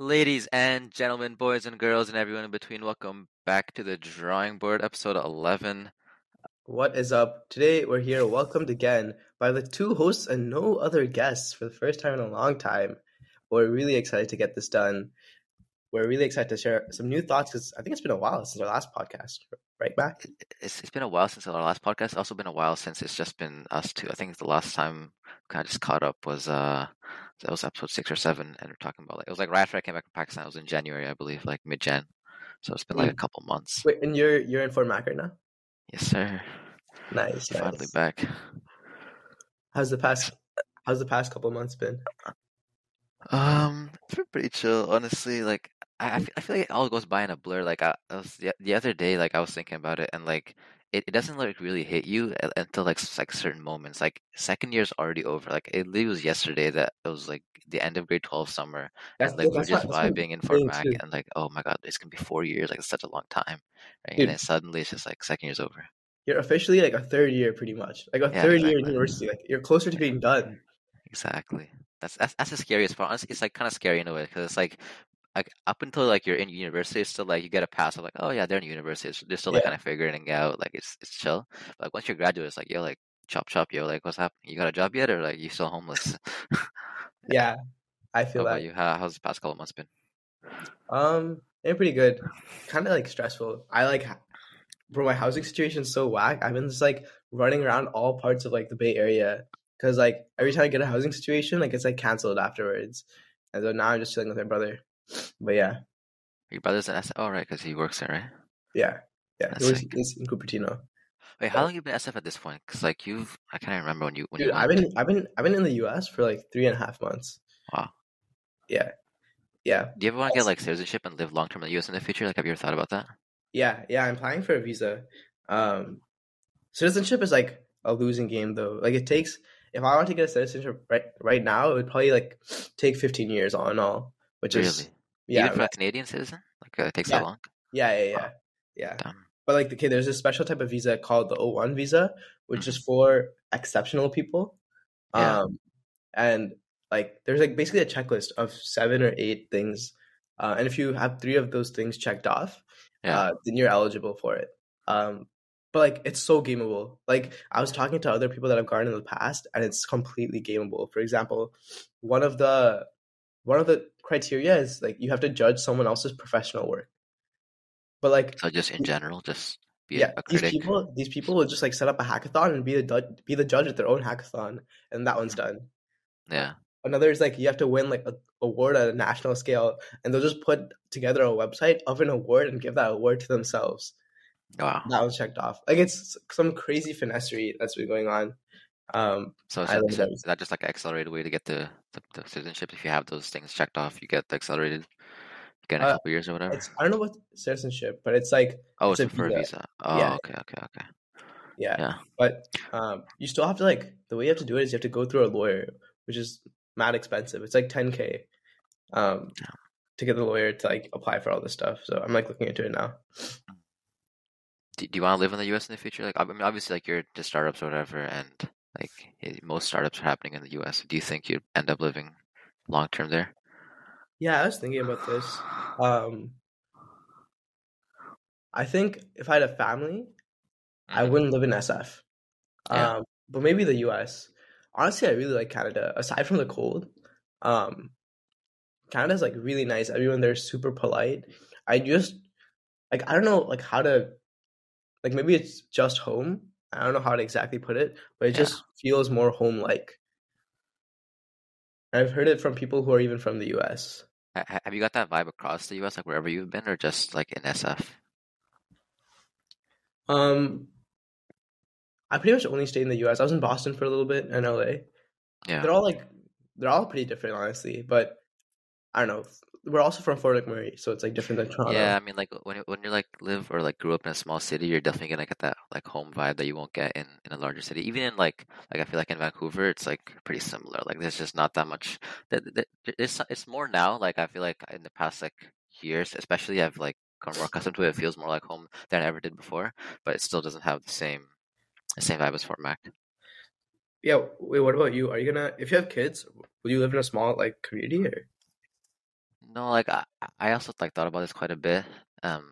Ladies and gentlemen, boys and girls, and everyone in between, welcome back to The Drawing Board, episode 11. What is up? Today we're here, welcomed again by the two hosts and no other guests for the first time in a long time. We're really excited to get this done. We're really excited to share some new thoughts because I think it's been a while since our last podcast, right, Mac? It's been a while since our last podcast. It's also been a while since it's just been us two. I think the last time we kind of just caught up was that was episode 6 or 7, and we're talking about it was like right after I came back from Pakistan. It was in January, I believe, like mid-Jan. So it's been like a couple months. Wait, and you're in Fort Mac right now? Yes, sir. Nice. Finally back. How's the past couple months been? It's been pretty chill, honestly. Like I feel like it all goes by in a blur. Like I was the other day, like I was thinking about it, and like it doesn't like really hit you until like certain moments. Like second year's already over. Like it literally was yesterday that it was like the end of grade 12 summer. That's, and like we're just vibing in Fort Mac, and like, oh my god, it's gonna be 4 years. Like it's such a long time, right? Dude. And then suddenly it's just like second year's over. You're officially like a third year, pretty much. Like a third year in university. Like you're closer to being done. Exactly. That's the scariest part. Honestly, it's like kind of scary in a way because it's like. Like up until like you're in university, it's still like you get a pass of like, oh yeah, they're in university, so they're still like kind of figuring out, like it's chill. But like, once you're graduate, it's like, yo, like chop, yo, like what's happening? You got a job yet, or like you still homeless? Yeah, I feel that. About you? How's the past couple months been? They're pretty good. Kind of like stressful. I like, bro, my housing situation's so whack. I've been just like running around all parts of like the Bay Area because like every time I get a housing situation, like it's like canceled afterwards, and so now I'm just chilling with my brother. But yeah, your brother's an SF. Oh right, because he works there, right? Yeah. That's he's in Cupertino. Wait, how long have you been SF at this point? Because like I can't remember when you. Dude, I've been in the U.S. for like 3.5 months. Wow. Yeah. Do you ever want to get like citizenship and live long term in the U.S. in the future? Like, have you ever thought about that? Yeah. I'm applying for a visa. Citizenship is like a losing game, though. Like, it takes. If I want to get a citizenship right now, it would probably like take 15 years all in all, which is. Yeah, even for a Canadian citizen, like it takes that long. Yeah. Damn. But like, okay, there's a special type of visa called the O1 visa, which is for exceptional people. Yeah. And like, there's like basically a checklist of 7 or 8 things, and if you have 3 of those things checked off, then you're eligible for it. But like, it's so gameable. Like, I was talking to other people that I've gotten in the past, and it's completely gameable. For example, one of the criteria is like you have to judge someone else's professional work, but like so just in general, just be a critic. These people will just like set up a hackathon and be the judge at their own hackathon, and that one's done. Yeah. Another is like you have to win like an award at a national scale, and they'll just put together a website of an award and give that award to themselves. Wow. That was checked off. Like it's some crazy finessery that's been going on. Is that just like an accelerated way to get the citizenship? If you have those things checked off, you get the accelerated, you get in a couple years or whatever. I don't know what citizenship, but it's like it's for a visa. Oh, yeah. Okay. Yeah. But you still have to like the way you have to do it is you have to go through a lawyer, which is mad expensive. It's like $10,000 to get the lawyer to like apply for all this stuff. So I'm like looking into it now. Do you want to live in the U.S. in the future? Like, I mean, obviously, like you're to startups or whatever, and. Like most startups are happening in the U.S. Do you think you'd end up living long term there? Yeah, I was thinking about this. I think if I had a family, I wouldn't live in SF. Yeah. But maybe the U.S. Honestly, I really like Canada. Aside from the cold, Canada's like really nice. Everyone there is super polite. I just like I don't know like how to like maybe it's just home. I don't know how to exactly put it, but it just feels more home-like. I've heard it from people who are even from the U.S. Have you got that vibe across the U.S., like wherever you've been, or just like in SF? I pretty much only stayed in the U.S. I was in Boston for a little bit and L.A. Yeah. They're all pretty different, honestly, but I don't know. We're also from Fort McMurray, so it's like different than Toronto. Yeah, I mean, like when you like live or like grew up in a small city, you're definitely gonna get that like home vibe that you won't get in a larger city. Even in like I feel like in Vancouver, it's like pretty similar. Like there's just not that much. It's more now. Like I feel like in the past like years, especially I've like come more accustomed to it. It feels more like home than I ever did before, but it still doesn't have the same vibe as Fort Mac. Yeah. Wait. What about you? If you have kids, will you live in a small like community or? No, like I also like thought about this quite a bit, and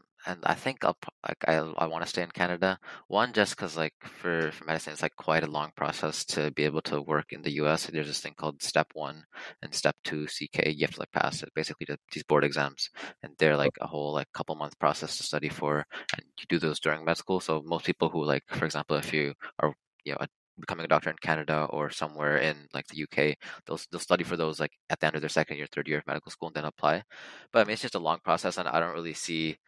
I think I want to stay in Canada. One, just because like for medicine, it's like quite a long process to be able to work in the U.S. There's this thing called Step 1 and Step 2 CK. You have to like pass it, basically these board exams, and they're like a whole like couple month process to study for, and you do those during med school. So most people who like, for example, if you are becoming a doctor in Canada or somewhere in like the UK, they'll study for those like at the end of their second year, third year of medical school, and then apply. But I mean, it's just a long process, and I don't really see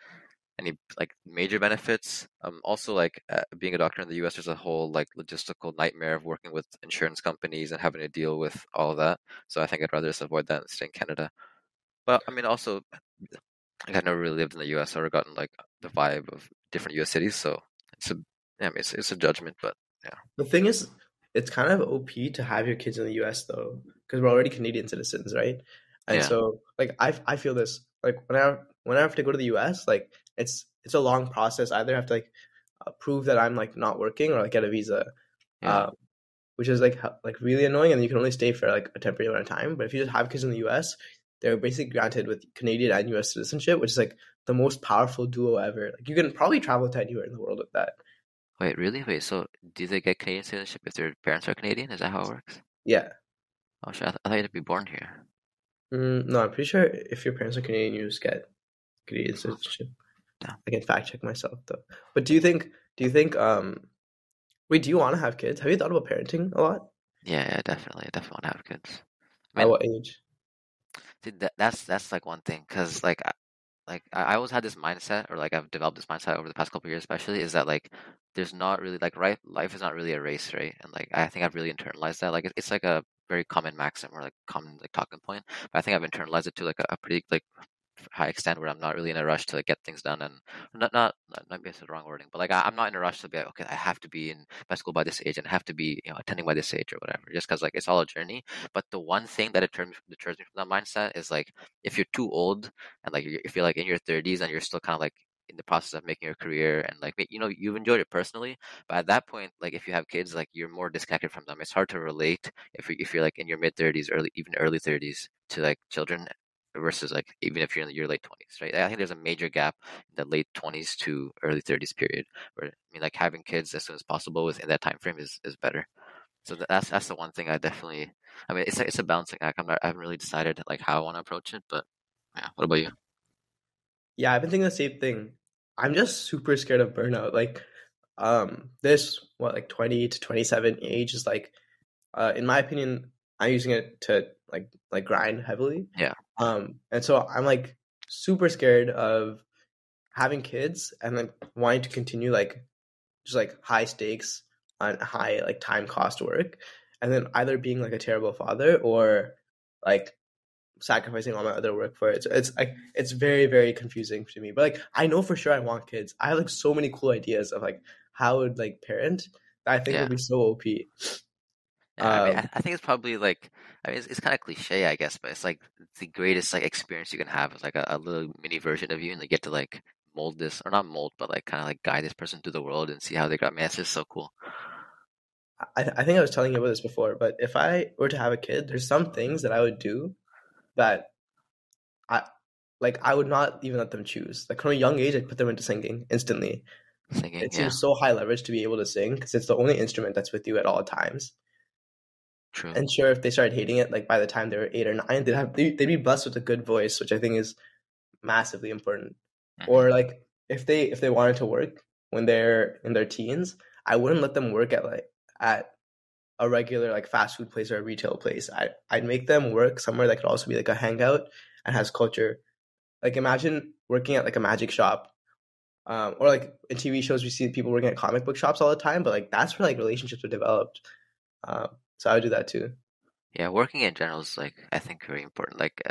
any like major benefits. Also, like being a doctor in the US, there's a whole like logistical nightmare of working with insurance companies and having to deal with all of that. So I think I'd rather just avoid that and stay in Canada. But I mean, also, like, I've never really lived in the US or gotten like the vibe of different US cities. So it's a judgment, but. Yeah. The thing is, it's kind of OP to have your kids in the U.S. though, because we're already Canadian citizens, right? And so, like, I feel this like when I have to go to the U.S., like it's a long process. I either have to like prove that I'm like not working or like get a visa, which is like really annoying. And you can only stay for like a temporary amount of time. But if you just have kids in the U.S., they're basically granted with Canadian and U.S. citizenship, which is like the most powerful duo ever. Like you can probably travel to anywhere in the world with that. Wait, really? Wait, so do they get Canadian citizenship if their parents are Canadian? Is that how it works? Yeah. Oh, shit. I thought you had to be born here. No, I'm pretty sure if your parents are Canadian, you just get Canadian citizenship. No. I can fact check myself, though. But do you want to have kids? Have you thought about parenting a lot? Yeah, definitely. I definitely want to have kids. I mean, at what age? Dude, that's like one thing, because like... I always had this mindset, or like I've developed this mindset over the past couple of years, especially, is that like there's not really like right life is not really a race, right? And like I think I've really internalized that. Like it's like a very common maxim or like common like talking point. But I think I've internalized it to like a pretty like high extent where I'm not really in a rush to like get things done, and not maybe it's the wrong wording, but like I'm not in a rush to be like, okay, I have to be in med school by this age and have to be attending by this age or whatever, just because like it's all a journey. But the one thing that deters me from that mindset is like if you're too old and like if you're like in your 30s and you're still kind of like in the process of making your career and like you've enjoyed it personally, but at that point, like if you have kids, like you're more disconnected from them. It's hard to relate if you're like in your mid 30s, early 30s to like children. Versus like even if you're in your late 20s, right? I think there's a major gap in the late 20s to early 30s period. Where I mean, like having kids as soon as possible within that time frame is better. So that's the one thing I definitely. I mean, it's a balancing act. I haven't really decided like how I want to approach it, but yeah. What about you? Yeah, I've been thinking the same thing. I'm just super scared of burnout. Like, this 20 to 27 age is like, in my opinion, I'm using it to like grind heavily. Yeah. And so I'm like super scared of having kids and like wanting to continue like just like high stakes on high like time cost work, and then either being like a terrible father or like sacrificing all my other work for it. So it's like it's very, very confusing to me. But like I know for sure I want kids. I have like so many cool ideas of like how I would like parent that I think would be so OP. Yeah, I mean, I think it's probably like, I mean, it's kind of cliche, I guess, but it's like the greatest like experience you can have is like a little mini version of you, and they get to like mold this, or not mold, but like kind of like guide this person through the world and see how they got. Man, it's just so cool. I think I was telling you about this before, but if I were to have a kid, there's some things that I would do that I would not even let them choose. Like from a young age, I'd put them into singing instantly. It seems so high leverage to be able to sing because it's the only instrument that's with you at all times. True. And sure, if they started hating it, like by the time they were 8 or 9, they'd be blessed with a good voice, which I think is massively important. Mm-hmm. Or like if they wanted to work when they're in their teens, I wouldn't let them work at a regular like fast food place or a retail place. I'd make them work somewhere that could also be like a hangout and has culture. Like imagine working at like a magic shop, or like in TV shows we see people working at comic book shops all the time, but like that's where like relationships are developed. So I would do that too. Yeah, working in general is like I think very important. Like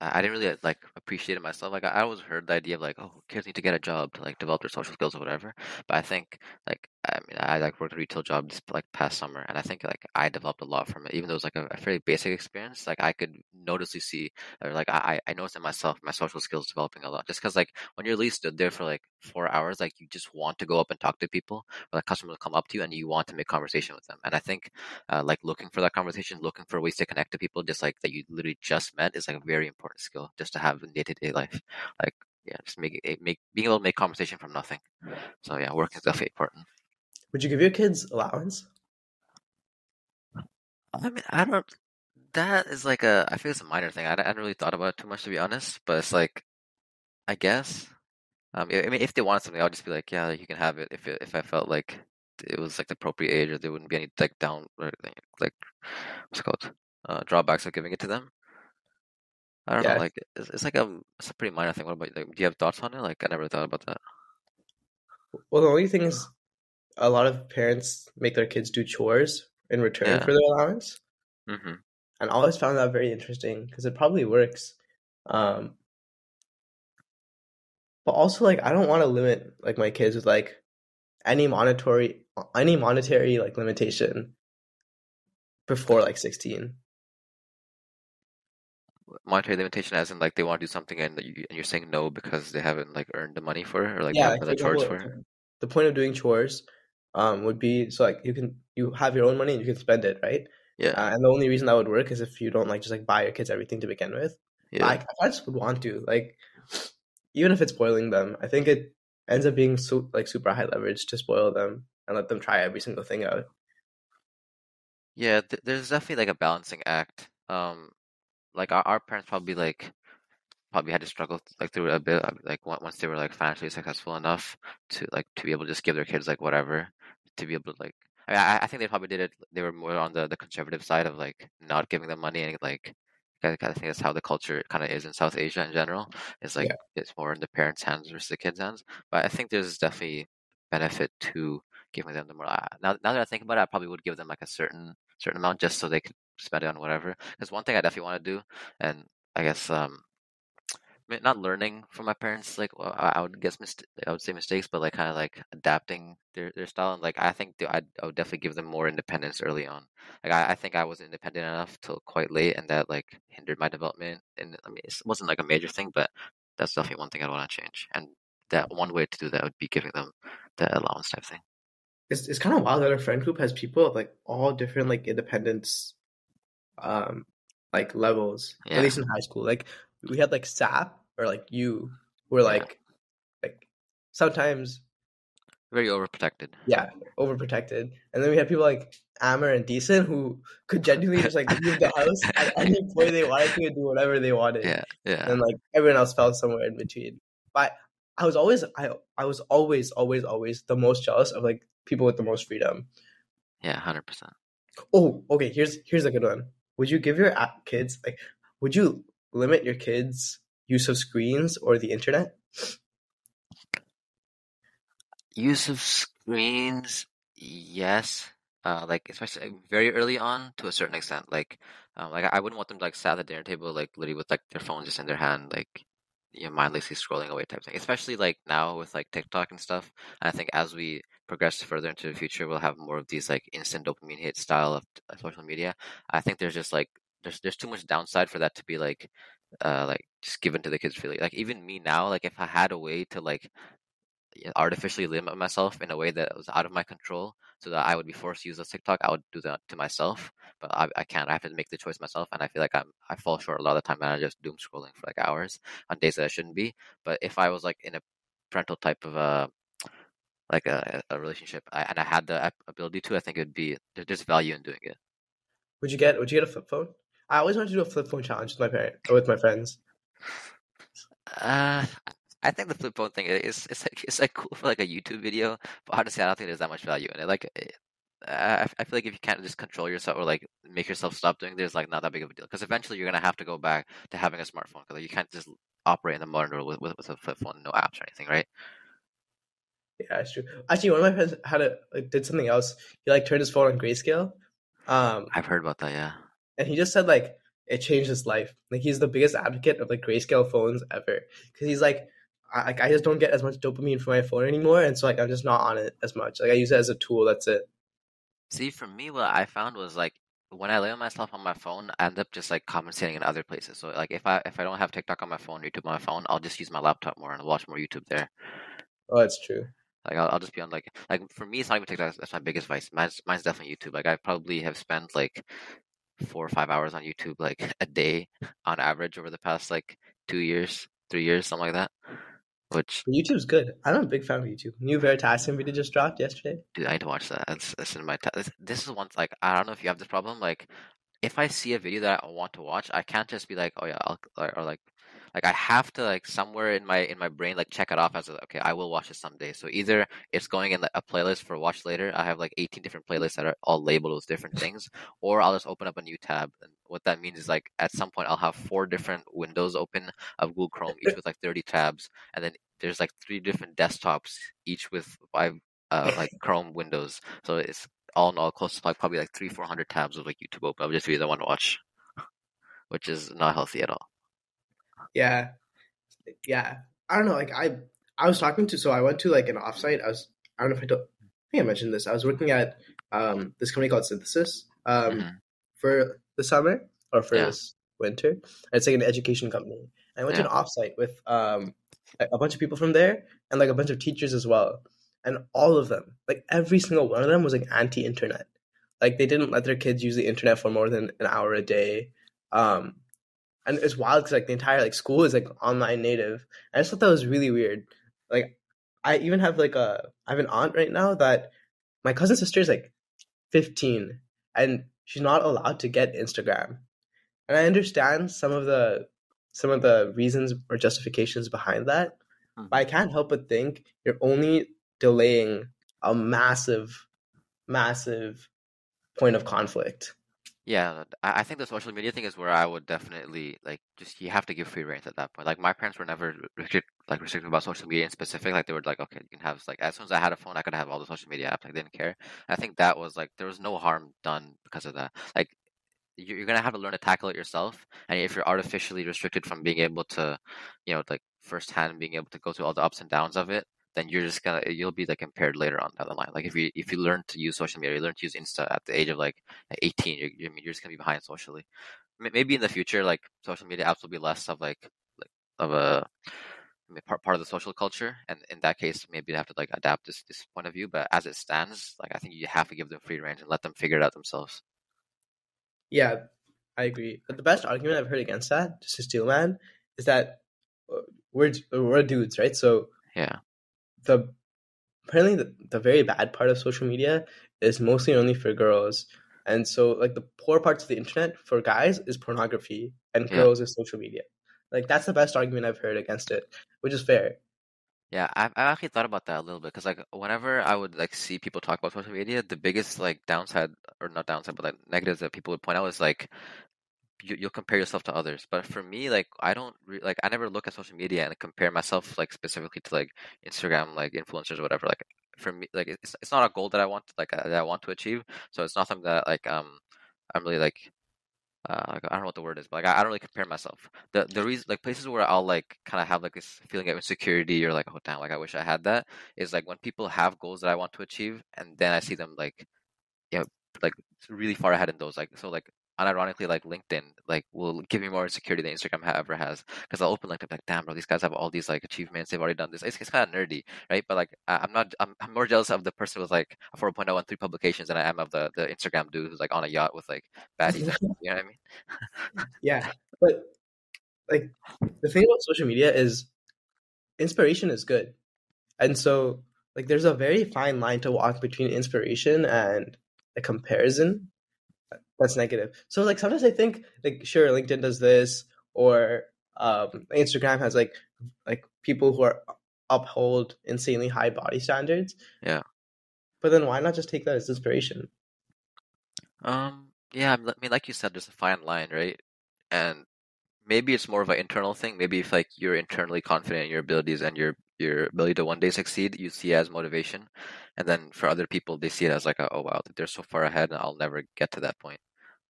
I didn't really like appreciate it myself. Like I always heard the idea of like, oh, kids need to get a job to like develop their social skills or whatever. But I think like I mean, I like worked a retail job this like past summer, and I think like I developed a lot from it. Even though it was like a fairly basic experience, like I could noticeably see, or like I noticed in myself my social skills developing a lot. Just because like when you're at least there for like 4 hours, like you just want to go up and talk to people, or like customers come up to you and you want to make conversation with them. And I think like looking for that conversation, looking for ways to connect to people, just like that you literally just met, is like a very important skill just to have in day-to-day life. Like yeah, just being able to make conversation from nothing. So yeah, work is definitely important. Would you give your kids allowance? I mean, I don't. That is like a. I feel it's a minor thing. I hadn't really thought about it too much, to be honest. But it's like, I guess. I mean, if they wanted something, I would just be like, yeah, you can have it. If I felt like it was like the appropriate age, or there wouldn't be any like down or like what's it called drawbacks of giving it to them. I don't know. Like it's like it's a pretty minor thing. What about like, do you have thoughts on it? Like I never thought about that. Well, the only thing is, a lot of parents make their kids do chores in return for their allowance. Mm-hmm. And I always found that very interesting because it probably works. But also, like, I don't want to limit, like, my kids with, like, any monetary, like, limitation before, like, 16. Monetary limitation as in, like, they want to do something and you're saying no because they haven't, like, earned the money for it or, like, done the chores for it? The point of doing chores would be so like you have your own money and you can spend it, right? Yeah. And the only reason that would work is if you don't like just like buy your kids everything to begin with. Yeah. I just would want to, like, even if it's spoiling them, I think it ends up being so like super high leverage to spoil them and let them try every single thing out. Yeah, there's definitely like a balancing act. Like our parents probably had to struggle like through it a bit, like once they were like financially successful enough to be able to just give their kids like whatever, to be able to like. I mean, I think they probably did it. They were more on the conservative side of like not giving them money, and like I kind of think that's how the culture kind of is in South Asia in general. It's like it's more in the parents' hands versus the kids' hands. But I think there's definitely benefit to giving them the more. Now that I think about it, I probably would give them like a certain amount just so they could spend it on whatever. Because one thing I definitely want to do, and I guess not learning from my parents, like well, I would say mistakes, but like kind of like adapting their style. And like I think I would definitely give them more independence early on. Like I think I wasn't independent enough till quite late, and that like hindered my development. And I mean, it wasn't like a major thing, but that's definitely one thing I'd want to change. And that one way to do that would be giving them the allowance type thing. It's kind of wild that our friend group has people of like all different like independence, like levels. Yeah. At least in high school, like we had like SAP. Or like you were like sometimes very overprotected. Yeah, overprotected. And then we had people like Amr and Decent who could genuinely just like leave the house at any point they wanted to and do whatever they wanted. Yeah, yeah. And like everyone else fell somewhere in between. But I was always always the most jealous of like people with the most freedom. Yeah, 100%. Oh, okay. Here's a good one. Would you give your kids like? Would you limit your kids' use of screens or the internet? Use of screens, yes. Like especially like, very early on to a certain extent. Like I wouldn't want them to like sat at the dinner table like literally with like their phone just in their hand, like you know, mindlessly scrolling away type thing. Especially like now with like TikTok and stuff. And I think as we progress further into the future, we'll have more of these like instant dopamine hit style of social media. I think there's just like there's too much downside for that to be like just given to the kids freely. Like even me now, like if I had a way to like artificially limit myself in a way that was out of my control so that I would be forced to use a TikTok, I would do that to myself. But I can't. I have to make the choice myself, and I feel like I fall short a lot of the time, and I just doom scrolling for like hours on days that I shouldn't be. But if I was like in a parental type of like a relationship, and I had the ability to, I think it'd be there's value in doing it. Would you get a flip phone? I always wanted to do a flip phone challenge with my parents or with my friends. I think the flip phone thing is cool for like a YouTube video, but honestly, I don't think there's that much value in it. Like, I feel like if you can't just control yourself or like make yourself stop doing this, like not that big of a deal. Because eventually, you're gonna have to go back to having a smartphone because like, you can't just operate in the modern world with a flip phone, no apps or anything, right? Yeah, it's true. Actually, one of my friends did something else. He like turned his phone on grayscale. I've heard about that. Yeah. And he just said, like, it changed his life. Like, he's the biggest advocate of, like, grayscale phones ever. Because he's like, I just don't get as much dopamine from my phone anymore, and so like I'm just not on it as much. Like I use it as a tool. That's it. See, for me, what I found was like when I lay myself on my phone, I end up just like compensating in other places. So like if I don't have TikTok on my phone, YouTube on my phone, I'll just use my laptop more and watch more YouTube there. Oh, that's true. Like I'll just be on like for me, it's not even TikTok. That's my biggest vice. Mine's definitely YouTube. Like I probably have spent like 4 or 5 hours on YouTube like a day on average over the past like 2 years, 3 years, something like that. Which YouTube's good. I'm a big fan of YouTube. New Veritasium video just dropped yesterday. Dude, I need to watch that. That's in my this is one like I don't know if you have this problem. Like if I see a video that I want to watch, I can't just be like, oh yeah, I'll, or like I have to like somewhere in my brain like check it off as okay, I will watch it someday. So either it's going in like, a playlist for watch later. I have like 18 different playlists that are all labeled with different things, or I'll just open up a new tab. And what that means is like at some point I'll have 4 different windows open of Google Chrome, each with like 30 tabs, and then there's like 3 different desktops, each with 5 like Chrome windows. So it's all in all close to like probably like 300-400 tabs of like YouTube open. I'm just the one to watch, which is not healthy at all. Yeah. I don't know. Like I was talking to, so I went to like an offsite. I don't know if I think I mentioned this. I was working at this company called Synthesis for the summer or for this winter. It's like an education company. And I went to an offsite with a bunch of people from there and like a bunch of teachers as well. And all of them, like every single one of them was like anti-internet. Like they didn't let their kids use the internet for more than an hour a day. And it's wild because like the entire like school is like online native. I just thought that was really weird. Like I even have like I have an aunt right now that my cousin's sister is like 15 and she's not allowed to get Instagram. And I understand some of the reasons or justifications behind that, but I can't help but think you're only delaying a massive, massive point of conflict. Yeah, I think the social media thing is where I would definitely like just you have to give free reins at that point. Like my parents were never restricted about social media in specific. Like they were like, okay, you can have like as soon as I had a phone, I could have all the social media apps. Like they didn't care. And I think that was like there was no harm done because of that. Like you're gonna have to learn to tackle it yourself. And if you're artificially restricted from being able to, you know, like firsthand being able to go through all the ups and downs of it, then you'll be like impaired later on down the line. Like if you learn to use social media, you learn to use Insta at the age of like 18, you're just gonna be behind socially. Maybe in the future, like social media apps will be less of part of the social culture, and in that case, maybe you have to like adapt this point of view. But as it stands, like I think you have to give them free range and let them figure it out themselves. Yeah, I agree. But the best argument I've heard against that, just to steal man, is that we're dudes, right? So yeah. Apparently the very bad part of social media is mostly only for girls, and so like the poor parts of the internet for guys is pornography and girls is social media. Like that's the best argument I've heard against it, which is fair. Yeah, I've actually thought about that a little bit because like whenever I would like see people talk about social media, the biggest like like negatives that people would point out is like you'll compare yourself to others. But for me, like I don't like I never look at social media and compare myself like specifically to like Instagram like influencers or whatever. Like for me, like it's not a goal that I want to, like that I want to achieve. So it's not something that like I'm really like I don't know what the word is, but like I don't really compare myself. The reason like places where I'll like kind of have like this feeling of insecurity or like oh damn like I wish I had that is like when people have goals that I want to achieve and then I see them like you know like really far ahead in those like so like. Unironically, like LinkedIn, like will give me more insecurity than Instagram ever has because I'll open LinkedIn like, damn, bro, these guys have all these like achievements. They've already done this. It's kind of nerdy, right? But like, I'm more jealous of the person with like a 4.0 on 3 publications than I am of the Instagram dude who's like on a yacht with like baddies. You know what I mean? Yeah, but like the thing about social media is inspiration is good, and so like there's a very fine line to walk between inspiration and a comparison. That's negative. So like sometimes I think like sure LinkedIn does this or Instagram has like people who are uphold insanely high body standards. Yeah. But then why not just take that as inspiration? Yeah, I mean like you said, there's a fine line, right? And maybe it's more of an internal thing. Maybe if like you're internally confident in your abilities and your ability to one day succeed, you see it as motivation. And then for other people, they see it as like, oh, wow, they're so far ahead and I'll never get to that point.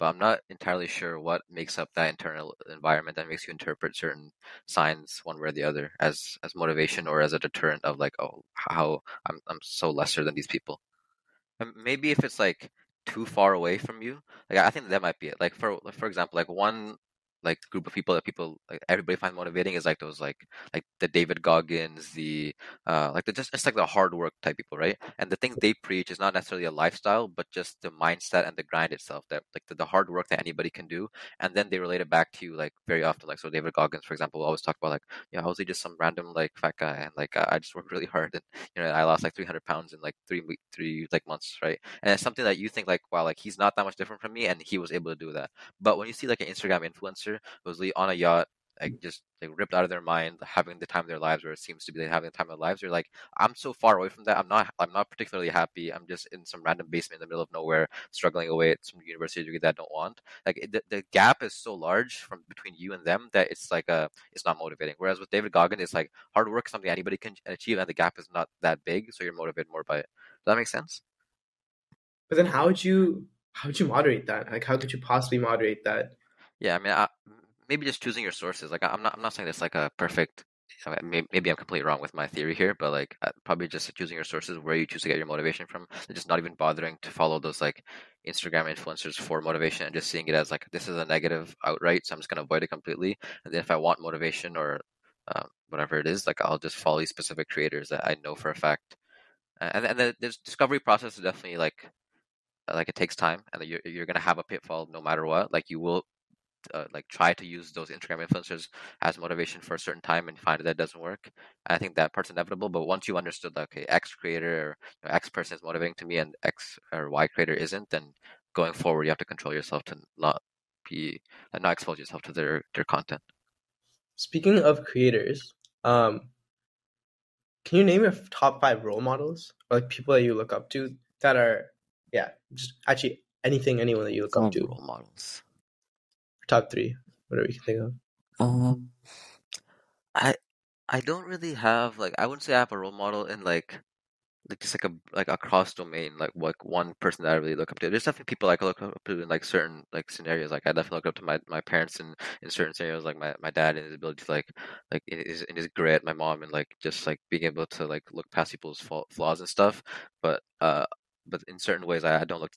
but I'm not entirely sure what makes up that internal environment that makes you interpret certain signs one way or the other as motivation or as a deterrent of like, oh, how I'm so lesser than these people. And maybe if it's like too far away from you, like I think that might be it. Like for example, like one like group of people that people like everybody finds motivating is like those like the David Goggins, the like the just it's like the hard work type people, right? And the things they preach is not necessarily a lifestyle, but just the mindset and the grind itself, that like the hard work that anybody can do. And then they relate it back to you like very often. Like so David Goggins, for example, will always talk about like, yeah, I was just some random like fat guy and like I just worked really hard and you know I lost like 300 pounds in like three like months, right? And it's something that you think like, wow, like he's not that much different from me and he was able to do that. But when you see like an Instagram influencer was on a yacht, like just like ripped out of their mind, having the time of their lives, or it seems to be they're having the time of their lives. You're like, I'm so far away from that. I'm not particularly happy. I'm just in some random basement in the middle of nowhere, struggling away at some university degree that I don't want. Like the gap is so large from between you and them that it's like it's not motivating. Whereas with David Goggins, it's like hard work is something anybody can achieve, and the gap is not that big, so you're motivated more by it. Does that make sense? But then, how would you moderate that? Like, how could you possibly moderate that? Yeah, I mean, maybe just choosing your sources. Like, I'm not saying it's like a perfect. Maybe I'm completely wrong with my theory here, but like, probably just choosing your sources, where you choose to get your motivation from, and just not even bothering to follow those like Instagram influencers for motivation, and just seeing it as like this is a negative outright, so I'm just gonna avoid it completely. And then if I want motivation or whatever it is, like I'll just follow these specific creators that I know for a fact. And the discovery process is definitely like it takes time, and you're gonna have a pitfall no matter what. Like you will. Like try to use those Instagram influencers as motivation for a certain time and find that it doesn't work. And I think that part's inevitable. But once you understood that, okay, X creator or you know, X person is motivating to me and X or Y creator isn't, then going forward, you have to control yourself to not expose yourself to their content. Speaking of creators, can you name your top 5 role models or like people that you look up to that are, yeah, just actually anyone that you look up to? Role models. Top 3, whatever you can think of. I don't really have like I wouldn't say I have a role model in like just like a cross domain like one person that I really look up to. There's definitely people like I look up to in like certain like scenarios. Like I definitely look up to my parents in certain scenarios, like my dad and his ability to like in his grit, my mom, and like just like being able to like look past people's flaws and stuff. But in certain ways I don't look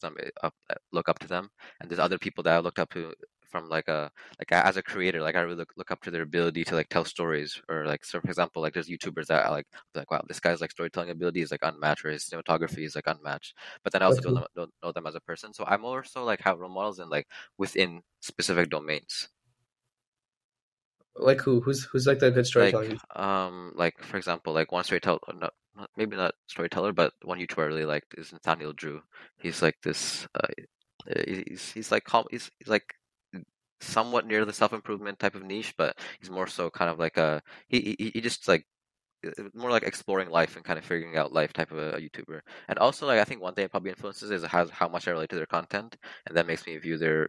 up to them. And there's other people that I looked up to from like as a creator, like I really look up to their ability to like tell stories, or like so for example, like there's YouTubers that I like wow, this guy's like storytelling ability is like unmatched, or his cinematography is like unmatched. But then I also don't know them as a person, so I'm also like have role models in like within specific domains. Like who's like the good storyteller? Like, like for example, like one storyteller, maybe not storyteller, but one YouTuber I really liked is Nathaniel Drew. He's like this. He's like calm. He's like somewhat near the self-improvement type of niche, but he's more so kind of like a he just like more like exploring life and kind of figuring out life type of a YouTuber. And also like I think one thing it probably influences is how much I relate to their content, and that makes me view them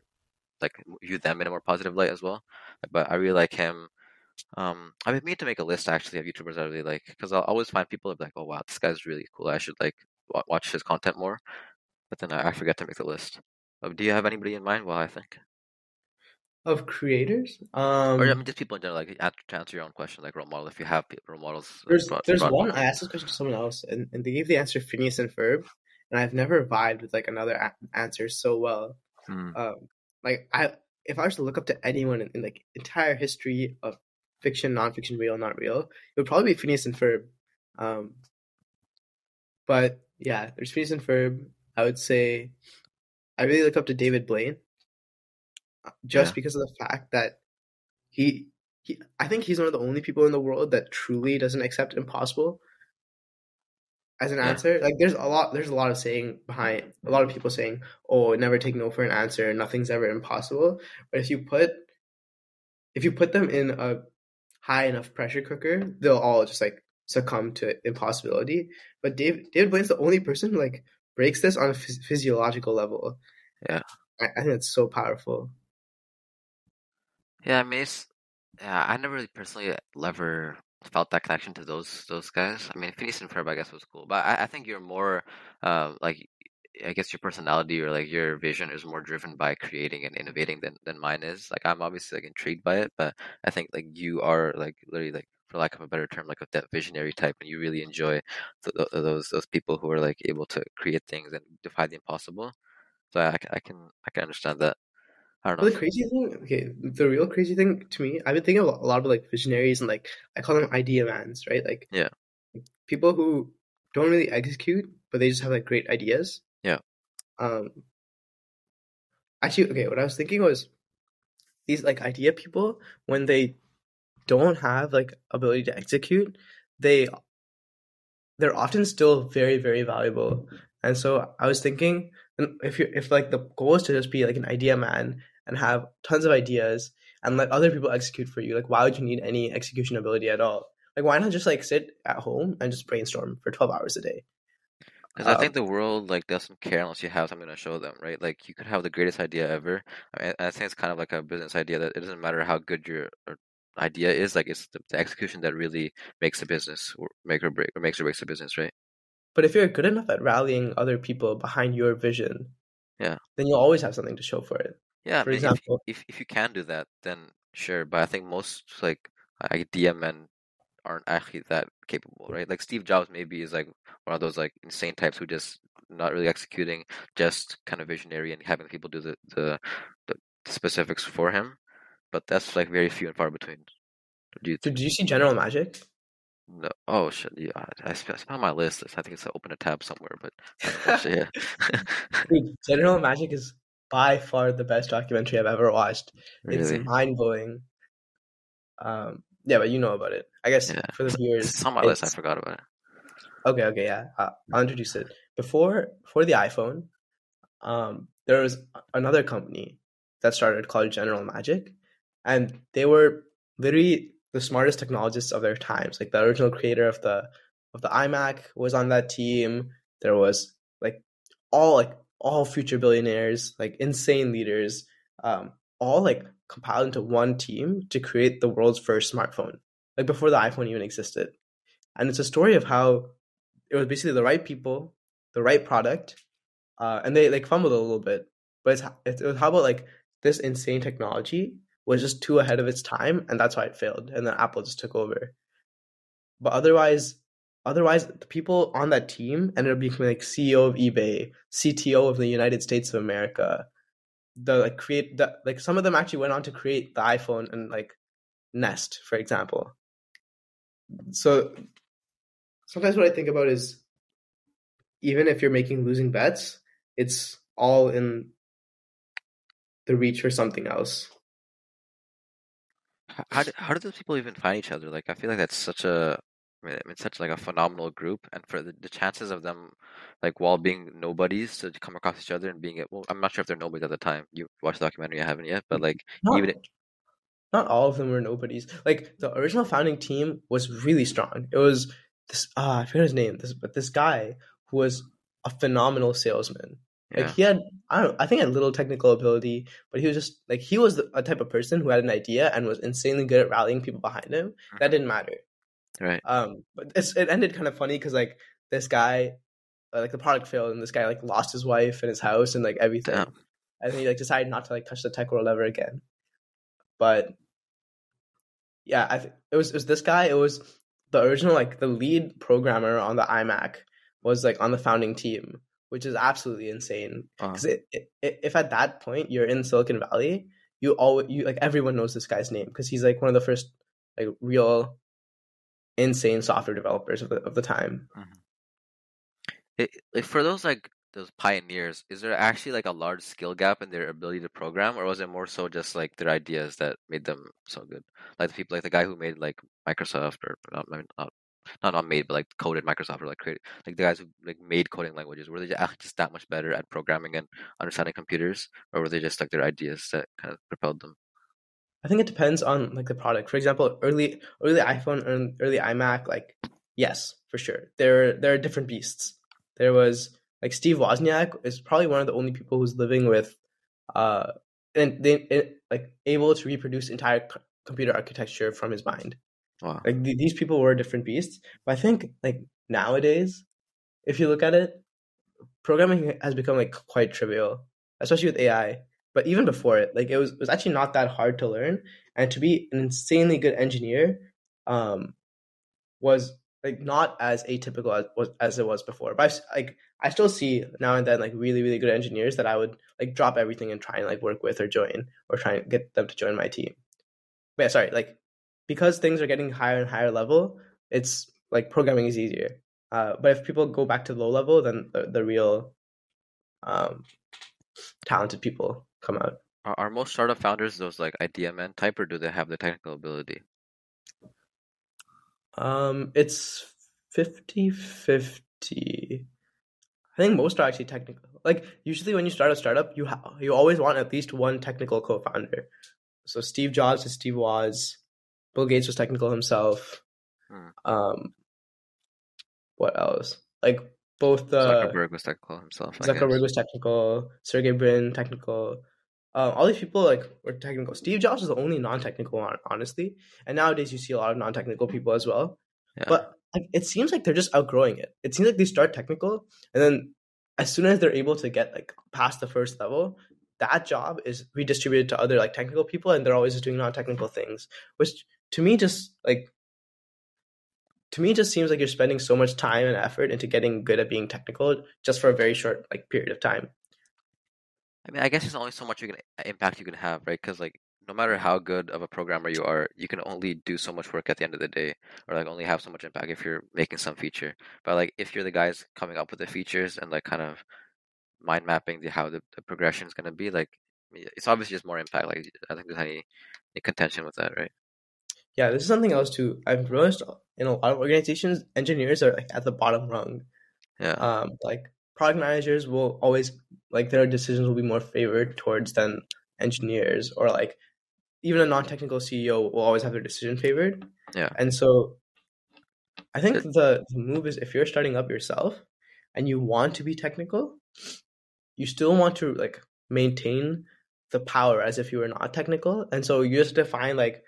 in a more positive light as well. But I really like him. I would need to make a list actually of YouTubers I really like, because I'll always find people that be like, oh wow, this guy's really cool, I should like watch his content more, but then I forget to make the list. Do you have anybody in mind? Well, I think of creators, or I mean, just people in general. Like to answer your own question, like role model. If you have role models, there's one. I asked this question to someone else, and they gave the answer Phineas and Ferb, and I've never vibed with like another answer so well. Like if I was to look up to anyone in like entire history of fiction, nonfiction, real, not real, it would probably be Phineas and Ferb. But yeah, there's Phineas and Ferb. I would say I really look up to David Blaine. Just because of the fact that he I think he's one of the only people in the world that truly doesn't accept impossible as an answer. Like there's a lot of saying behind a lot of people saying, oh, never take no for an answer, nothing's ever impossible. But if you put them in a high enough pressure cooker, they'll all just like succumb to impossibility. But David Blaine's the only person who like breaks this on a physiological level. Yeah, I think it's so powerful. Yeah, I mean, I never really personally ever felt that connection to those guys. I mean, Phineas and Ferb, I guess, was cool, but I think you're more like I guess your personality or like your vision is more driven by creating and innovating than mine is. Like I'm obviously like intrigued by it, but I think like you are like literally like, for lack of a better term, like with that visionary type, and you really enjoy those people who are like able to create things and defy the impossible. So I can understand that. I don't know. The real crazy thing to me, I've been thinking a lot of like visionaries and like I call them idea mans, right? Like yeah, people who don't really execute, but they just have like great ideas. Yeah. Actually, okay, what I was thinking was these like idea people, when they don't have like ability to execute, they're often still very, very valuable. And so I was thinking, if like the goal is to just be like an idea man and have tons of ideas and let other people execute for you, like why would you need any execution ability at all? Like why not just like sit at home and just brainstorm for 12 hours a day? Because I think the world like doesn't care unless you have something to show them, right? Like you could have the greatest idea ever. I mean, I think it's kind of like a business idea that it doesn't matter how good your idea is, like it's the execution that really makes a business makes or breaks a business, right? But if you're good enough at rallying other people behind your vision, yeah, then you'll always have something to show for it. Yeah, for example, if you can do that, then sure. But I think most like idea men aren't actually that capable, right? Like Steve Jobs maybe is like one of those like insane types who just not really executing, just kind of visionary and having people do the specifics for him. But that's like very few and far between. Did you see General Magic? No. Oh shit! Yeah, I found my list. I think it's open a tab somewhere, but yeah. Dude, General Magic is by far the best documentary I've ever watched. Really? It's mind blowing. Yeah, but you know about it, I guess. Yeah. For the viewers, it's on my list. I forgot about it. Okay, yeah. I'll introduce it. Before the iPhone, there was another company that started called General Magic, and they were literally the smartest technologists of their times. Like the original creator of the iMac was on that team. There was all future billionaires, like insane leaders, all like compiled into one team to create the world's first smartphone, like before the iPhone even existed. And it's a story of how it was basically the right people, the right product, and they like fumbled a little bit. But it was how about like this insane technology was just too ahead of its time, and that's why it failed. And then Apple just took over. But otherwise, the people on that team ended up becoming like CEO of eBay, CTO of the United States of America. Some of them actually went on to create the iPhone and like Nest, for example. So sometimes what I think about is, even if you're making losing bets, it's all in the reach for something else. How do those people even find each other? Like, I feel like that's such like a phenomenal group, and for the chances of them, like while being nobodies, to come across each other and being well, I'm not sure if they're nobodies at the time. You watched the documentary, I haven't yet, but like not all of them were nobodies. Like the original founding team was really strong. It was this I forget his name, but this guy who was a phenomenal salesman. Like he had, I think little technical ability, but he was just like, he was a type of person who had an idea and was insanely good at rallying people behind him. That didn't matter. Right. But it ended kind of funny because like this guy, like the product failed and this guy like lost his wife and his house and like everything. Damn. And then he like decided not to like touch the tech world ever again. But yeah, it was this guy. It was the original, like the lead programmer on the iMac was like on the founding team, which is absolutely insane. Because if at that point you're in Silicon Valley, you like everyone knows this guy's name because he's like one of the first like real insane software developers of the time. Mm-hmm. For those pioneers, is there actually like a large skill gap in their ability to program, or was it more so just like their ideas that made them so good? Like the people, like the guy who made like Microsoft, or not made, but like coded Microsoft, or like created, like the guys who like made coding languages, were they just that much better at programming and understanding computers, or were they just like their ideas that kind of propelled them? I think it depends on like the product. For example, early iPhone and early iMac, like yes, for sure, there are different beasts. There was like Steve Wozniak is probably one of the only people who's living with, and able to reproduce entire computer architecture from his mind. Wow. Like these people were different beasts, but I think like nowadays, if you look at it, programming has become like quite trivial, especially with AI. But even before it, like it was actually not that hard to learn, and to be an insanely good engineer was like not as atypical as it was before. But I still see now and then like really, really good engineers that I would like drop everything and try and like work with or join or try and get them to join my team. But yeah, sorry, like because things are getting higher and higher level, it's like programming is easier. But if people go back to low level, then the real talented people come out. Are most startup founders those like idea men type, or do they have the technical ability? It's 50-50. I think most are actually technical. Like usually when you start a startup, you always want at least one technical co-founder. So Steve Jobs is Steve Woz. Bill Gates was technical himself. What else? Like both Zuckerberg was technical himself. Zuckerberg was technical. Sergey Brin technical. All these people like were technical. Steve Jobs was the only non-technical one, honestly. And nowadays you see a lot of non-technical people as well. Yeah. But like, it seems like they're just outgrowing it. It seems like they start technical, and then as soon as they're able to get like past the first level, that job is redistributed to other like technical people, and they're always just doing non-technical things. Which to me just seems like you're spending so much time and effort into getting good at being technical just for a very short like period of time. I mean, I guess there's only so much impact you can have, right? Because like, no matter how good of a programmer you are, you can only do so much work at the end of the day, or like only have so much impact if you're making some feature. But like, if you're the guys coming up with the features and like kind of mind mapping how the progression is going to be, like it's obviously just more impact. Like, I don't think there's any contention with that, right? Yeah, this is something else too. I've noticed in a lot of organizations, engineers are like at the bottom rung. Yeah. Like product managers will always, like their decisions will be more favored towards than engineers, or like even a non-technical CEO will always have their decision favored. Yeah. And so I think the move is, if you're starting up yourself and you want to be technical, you still want to like maintain the power as if you were not technical. And so you just define like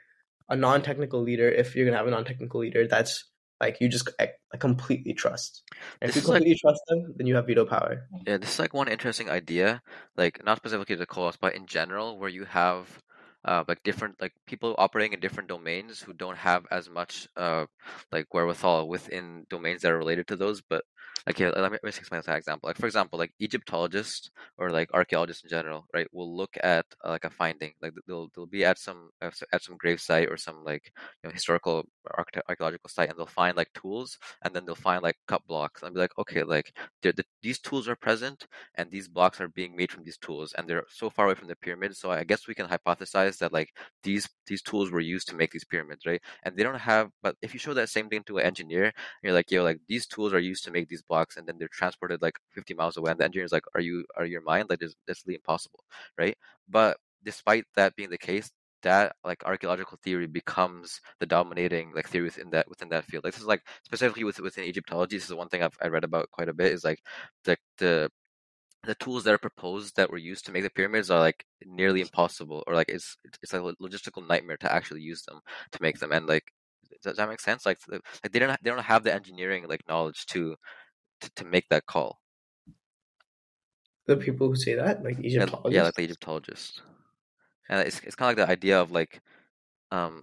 a non-technical leader, if you're going to have a non-technical leader, that's like you just completely trust. And if you completely trust them, then you have veto power. Yeah, this is like one interesting idea, like not specifically to co-ops, but in general, where you have like different like people operating in different domains who don't have as much like wherewithal within domains that are related to those. But like, yeah, let me explain that example. Like, for example, like Egyptologists or like archaeologists in general, right, will look at like a finding, like they'll be at some grave site or some like, you know, historical archaeological site, and they'll find like tools, and then they'll find like cup blocks, and be like, okay, like these tools are present, and these blocks are being made from these tools, and they're so far away from the pyramids. So I guess we can hypothesize that like these tools were used to make these pyramids, right? And they don't have, but if you show that same thing to an engineer, and you're like, yo, like these tools are used to make these blocks, and then they're transported like 50 miles away, and the engineer's like, are you mind? Like, that's really impossible, right? But despite that being the case, that like archaeological theory becomes the dominating like theory within that field. Like, this is like specifically within Egyptology. This is one thing I read about quite a bit, is like the tools that are proposed that were used to make the pyramids are like nearly impossible, or like it's a logistical nightmare to actually use them to make them. And like, does that make sense? Like they don't have the engineering like knowledge to make that call. The people who say that, like Egyptologists, yeah, like the Egyptologists. And it's kind of like the idea of like how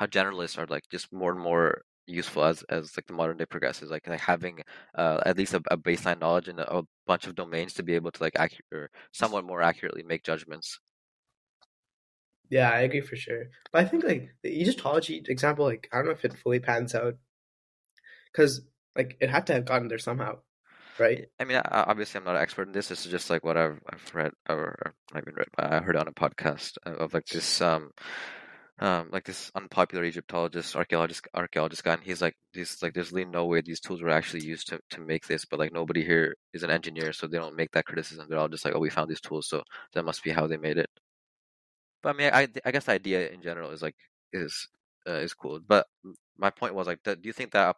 generalists are like just more and more useful as like the modern day progresses, like having at least a baseline knowledge in a bunch of domains to be able to like somewhat more accurately make judgments. Yeah, I agree for sure. But I think like the Egyptology example, like I don't know if it fully pans out, because like it had to have gotten there somehow. Right. I mean, obviously, I'm not an expert in this. This is just like what I've read, or not even read, but I heard on a podcast of like this this unpopular Egyptologist, archaeologist guy, and he's like, "This like there's really no way these tools were actually used to make this," but like nobody here is an engineer, so they don't make that criticism. They're all just like, "Oh, we found these tools, so that must be how they made it." But I mean, I guess the idea in general is like is cool. But my point was like, do you think that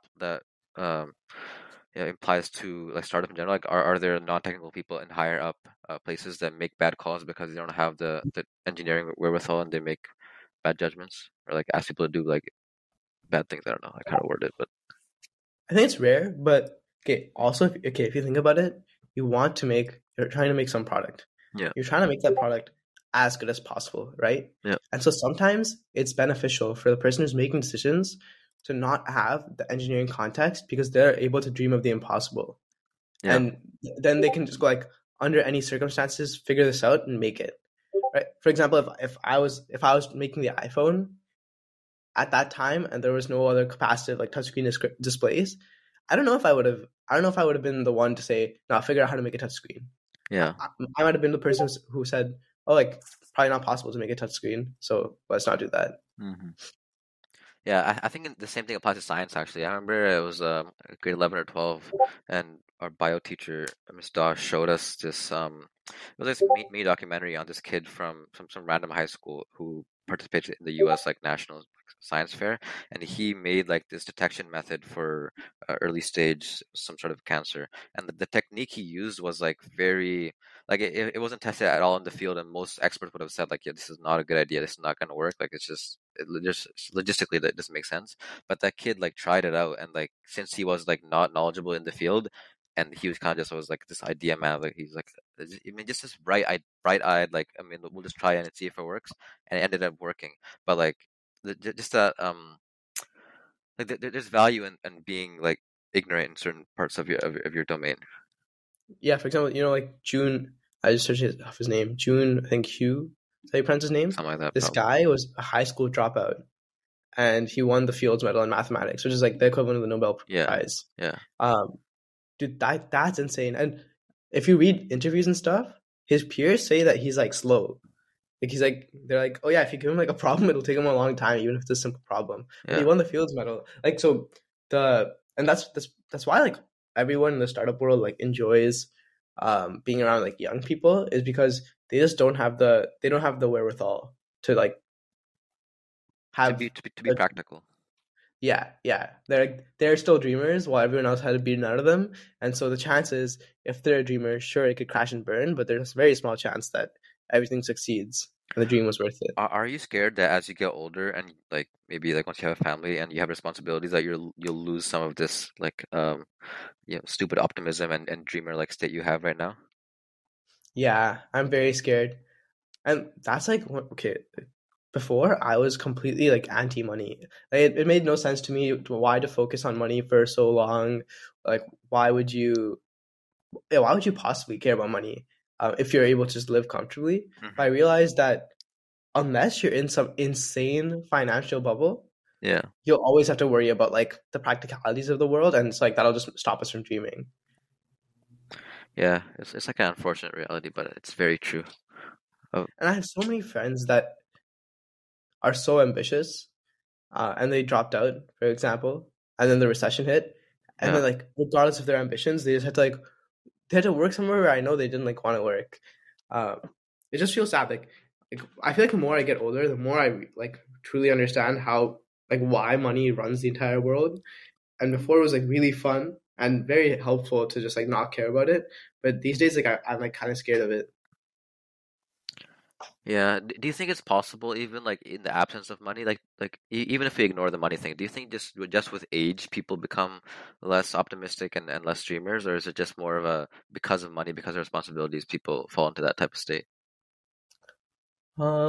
it implies to like startup in general, like are there non-technical people in higher up places that make bad calls because they don't have the engineering wherewithal, and they make bad judgments, or like ask people to do like bad things? I don't know, I kind of worded it, but I think it's rare. But Okay. Also, if you think about it, you're trying to make some product. Yeah. You're trying to make that product as good as possible, right? Yeah. And so sometimes it's beneficial for the person who's making decisions to not have the engineering context, because they're able to dream of the impossible. Yeah. And then they can just go like, under any circumstances, figure this out and make it. Right? For example, if I was making the iPhone at that time and there was no other capacitive like touchscreen displays, I don't know if I would have been the one to say, no, I'll figure out how to make a touchscreen. Yeah. I might have been the person who said, oh, like, probably not possible to make a touchscreen, so let's not do that. Mm-hmm. Yeah, I think the same thing applies to science, actually. I remember it was grade 11 or 12, and our bio teacher, Ms. Daw, showed us this, it was this mini documentary on this kid from some random high school who participated in the U.S. like national science fair, and he made like this detection method for early stage some sort of cancer. And the technique he used was like very, like it wasn't tested at all in the field, and most experts would have said like, yeah, this is not a good idea, this is not going to work, like it's just logistically that doesn't make sense. But that kid like tried it out, and like since he was like not knowledgeable in the field, and he was kind of just always like this idea man, like he's like, I mean, just this bright-eyed like, I mean, we'll just try it and see if it works, and it ended up working. But like just that like there's value in being like ignorant in certain parts of your domain. Yeah, for example, you know, like June, I just searched his name, June, I think Hugh, is that how you pronounce his name? Something like that. This probably. Guy was a high school dropout, and he won the Fields Medal in mathematics, which is like the equivalent of the Nobel Prize. Yeah. Dude, that's insane. And if you read interviews and stuff, his peers say that he's like slow. Like he's like, they're like, oh yeah, if you give him like a problem, it'll take him a long time, even if it's a simple problem. Yeah. But he won the Fields Medal. Like, so that's why like everyone in the startup world like enjoys being around like young people, is because they just don't have the wherewithal to like have to be practical. Yeah. They're still dreamers while everyone else had beaten out of them. And so the chances, if they're a dreamer, sure, it could crash and burn, but there's a very small chance that everything succeeds and the dream was worth it. Are you scared that as you get older and like maybe like once you have a family and you have responsibilities, that you'll lose some of this like you know, stupid optimism and dreamer like state you have right now? Yeah, I'm very scared. And that's like, okay, before I was completely like anti-money. Like, it made no sense to me why to focus on money for so long. Like, why would you possibly care about money if you're able to just live comfortably? Mm-hmm. But I realized that unless you're in some insane financial bubble, yeah, you'll always have to worry about like the practicalities of the world, and it's like that'll just stop us from dreaming. Yeah, it's like an unfortunate reality, but it's very true. Oh. And I have so many friends that are so ambitious and they dropped out, for example, and then the recession hit, and Then like regardless of their ambitions, they had to work somewhere where I know they didn't like want to work. It just feels sad. Like I feel like the more I get older, the more I like truly understand how like why money runs the entire world. And before it was like really fun and very helpful to just like not care about it, but these days like I'm like kind of scared of it. Yeah. Do you think it's possible, even like in the absence of money, like even if we ignore the money thing, do you think just with age people become less optimistic and less dreamers, or is it just more of a because of money, because of responsibilities, people fall into that type of state? I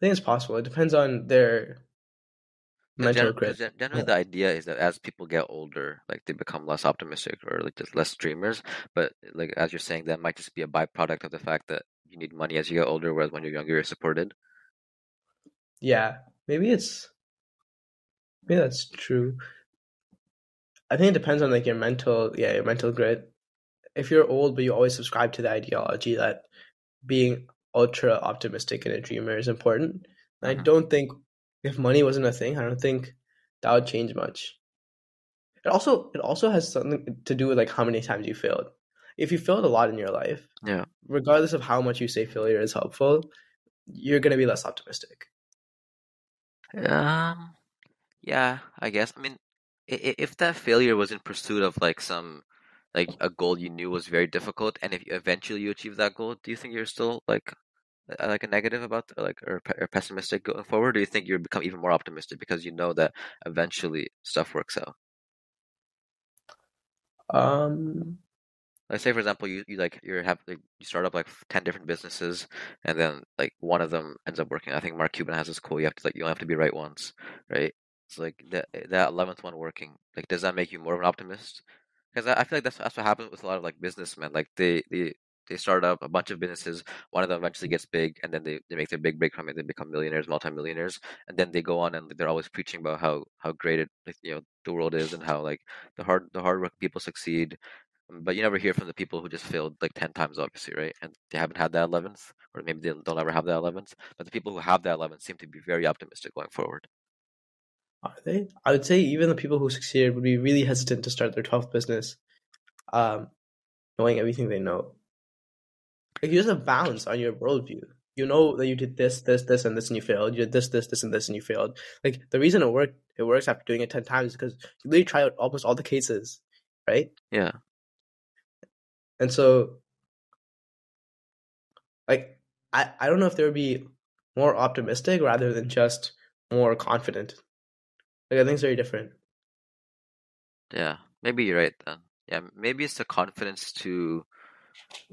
think it's possible. It depends on their mental grit. Generally, The idea is that as people get older, like they become less optimistic or like just less dreamers. But like as you're saying, that might just be a byproduct of the fact that you need money as you get older, whereas when you're younger, you're supported. Yeah, maybe that's true. I think it depends on like your mental grit. If you're old but you always subscribe to the ideology that being ultra optimistic and a dreamer is important, and I don't think if money wasn't a thing, I don't think that would change much. It also has something to do with like how many times you failed. If you failed a lot in your life, yeah, regardless of how much you say failure is helpful, you're going to be less optimistic. Yeah, I guess. I mean, if that failure was in pursuit of like some, like a goal you knew was very difficult, and if eventually you achieve that goal, do you think you're still like a negative about like or pessimistic going forward? Or do you think you become even more optimistic because you know that eventually stuff works out? Let's say, for example, you start up like 10 different businesses, and then like one of them ends up working. I think Mark Cuban has this quote: you only have to be right once, right? So like that 11th one working, like, does that make you more of an optimist? Because I feel like that's what happens with a lot of like businessmen. Like they start up a bunch of businesses. One of them eventually gets big, and then they make their big break from it. They become millionaires, multimillionaires, and then they go on and they're always preaching about how great it, like, you know, the world is, and how like the hard work people succeed. But you never hear from the people who just failed like 10 times, obviously, right? And they haven't had that 11th, or maybe they don't ever have that 11th. But the people who have that 11th seem to be very optimistic going forward. Are they? I would say even the people who succeeded would be really hesitant to start their 12th business, knowing everything they know. Like, you just have balance on your worldview. You know that you did this, this, this, and this, and you failed. You did this, this, this, and this, and you failed. Like, the reason it works after doing it 10 times is because you literally try out almost all the cases, right? Yeah. And so, like, I don't know if they would be more optimistic rather than just more confident. Like, I think it's very different. Yeah, maybe you're right then. Yeah, maybe it's the confidence to,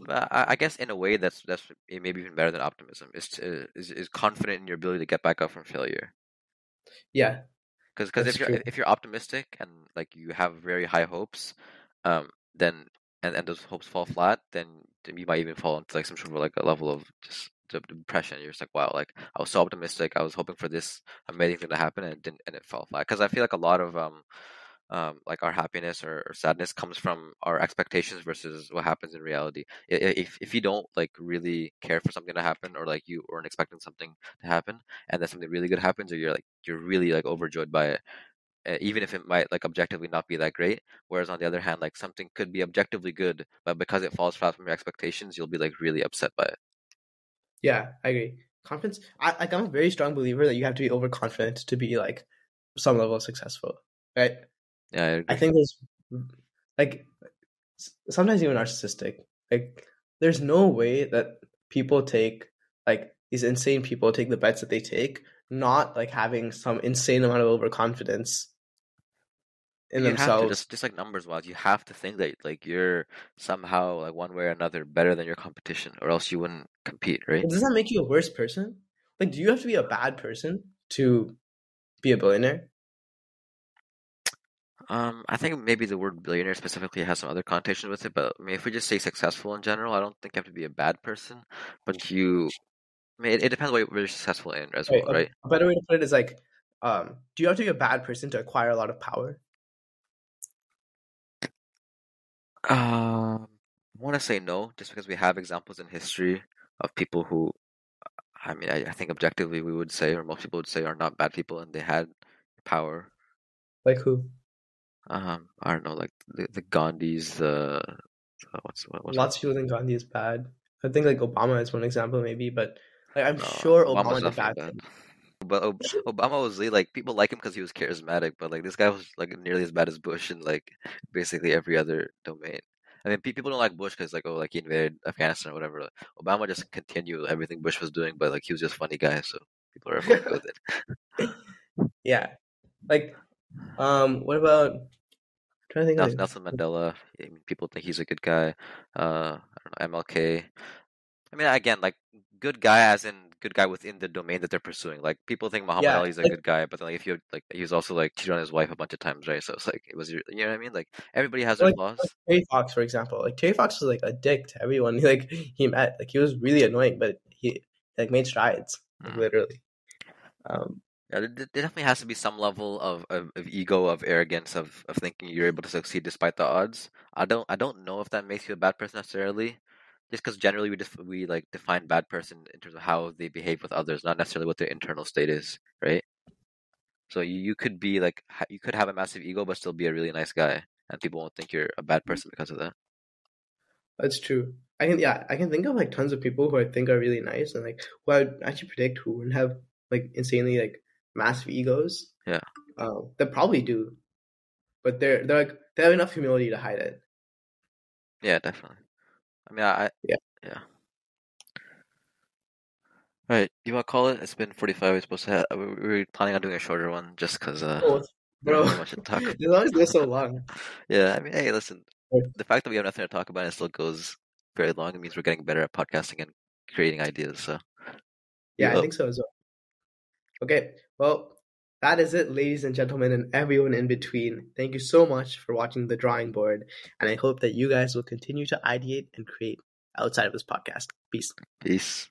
I guess in a way that's maybe even better than optimism. Is confident in your ability to get back up from failure. Yeah, because if you're optimistic and like you have very high hopes, then. And those hopes fall flat, then you might even fall into like some sort of like a level of just depression. You're just like, wow, like I was so optimistic, I was hoping for this amazing thing to happen, and it fell flat. Because I feel like a lot of like our happiness or sadness comes from our expectations versus what happens in reality. If you don't like really care for something to happen, or like you weren't expecting something to happen, and then something really good happens, or you're really like overjoyed by it. Even if it might like objectively not be that great, whereas on the other hand, like something could be objectively good, but because it falls flat from your expectations, you'll be like really upset by it. Yeah, I agree. Confidence. I'm a very strong believer that you have to be overconfident to be like some level of successful, right? Yeah, I agree. I think there's like sometimes even narcissistic. Like, there's no way that people take like these insane people take the bets that they take, not like having some insane amount of overconfidence in themselves. Just like numbers wise, you have to think that like you're somehow like one way or another better than your competition, or else you wouldn't compete, right? Does that make you a worse person? Like, do you have to be a bad person to be a billionaire? I think maybe the word billionaire specifically has some other connotations with it, but I mean, if we just say successful in general, I don't think you have to be a bad person, but I mean, it depends on what you're successful in as well, right? A better way to put it is like, do you have to be a bad person to acquire a lot of power? I want to say no, just because we have examples in history of people who, I mean, I think objectively we would say, or most people would say, are not bad people, and they had power. Like who? I don't know, like the Gandhis, what's lots of people think Gandhi is bad. I think like Obama is one example, maybe, but like, I'm sure Obama did bad. But Obama was like, people like him because he was charismatic, but like this guy was like nearly as bad as Bush in like basically every other domain. I mean, people don't like Bush because like, oh, like he invaded Afghanistan or whatever. Like, Obama just continued everything Bush was doing, but like he was just a funny guy, so people are afraid with it. Yeah, like what about? I'm trying to think Nelson Mandela. I mean, people think he's a good guy. I don't know, MLK. I mean, again, like good guy as in good guy within the domain that they're pursuing. Like, people think Muhammad Ali is a good guy, but then, like, if you like, he was also like cheated on his wife a bunch of times, right? So it's like you know what I mean? Like, everybody has their flaws. Like Terry Fox, for example, like Terry Fox was like a dick to everyone he met. Like, he was really annoying, but he like made strides, literally. Yeah, there definitely has to be some level of ego, of arrogance, of thinking you're able to succeed despite the odds. I don't know if that makes you a bad person necessarily, just because generally we like define bad person in terms of how they behave with others, not necessarily what their internal state is, right? So you could be like, you could have a massive ego but still be a really nice guy, and people won't think you're a bad person because of that. That's true. I can think of like tons of people who I think are really nice and like who I would actually predict who wouldn't have like insanely like massive egos. Yeah, they probably do, but they're like they have enough humility to hide it. Yeah, definitely. I mean, yeah. All right, you want to call it? It's been 45. We're supposed to have. We're planning on doing a shorter one just because. Bro, there's always so long. Yeah, I mean, hey, listen. The fact that we have nothing to talk about and it still goes very long, it means we're getting better at podcasting and creating ideas. So yeah, I think so as well. Okay, well, that is it, ladies and gentlemen, and everyone in between. Thank you so much for watching The Drawing Board, and I hope that you guys will continue to ideate and create outside of this podcast. Peace. Peace.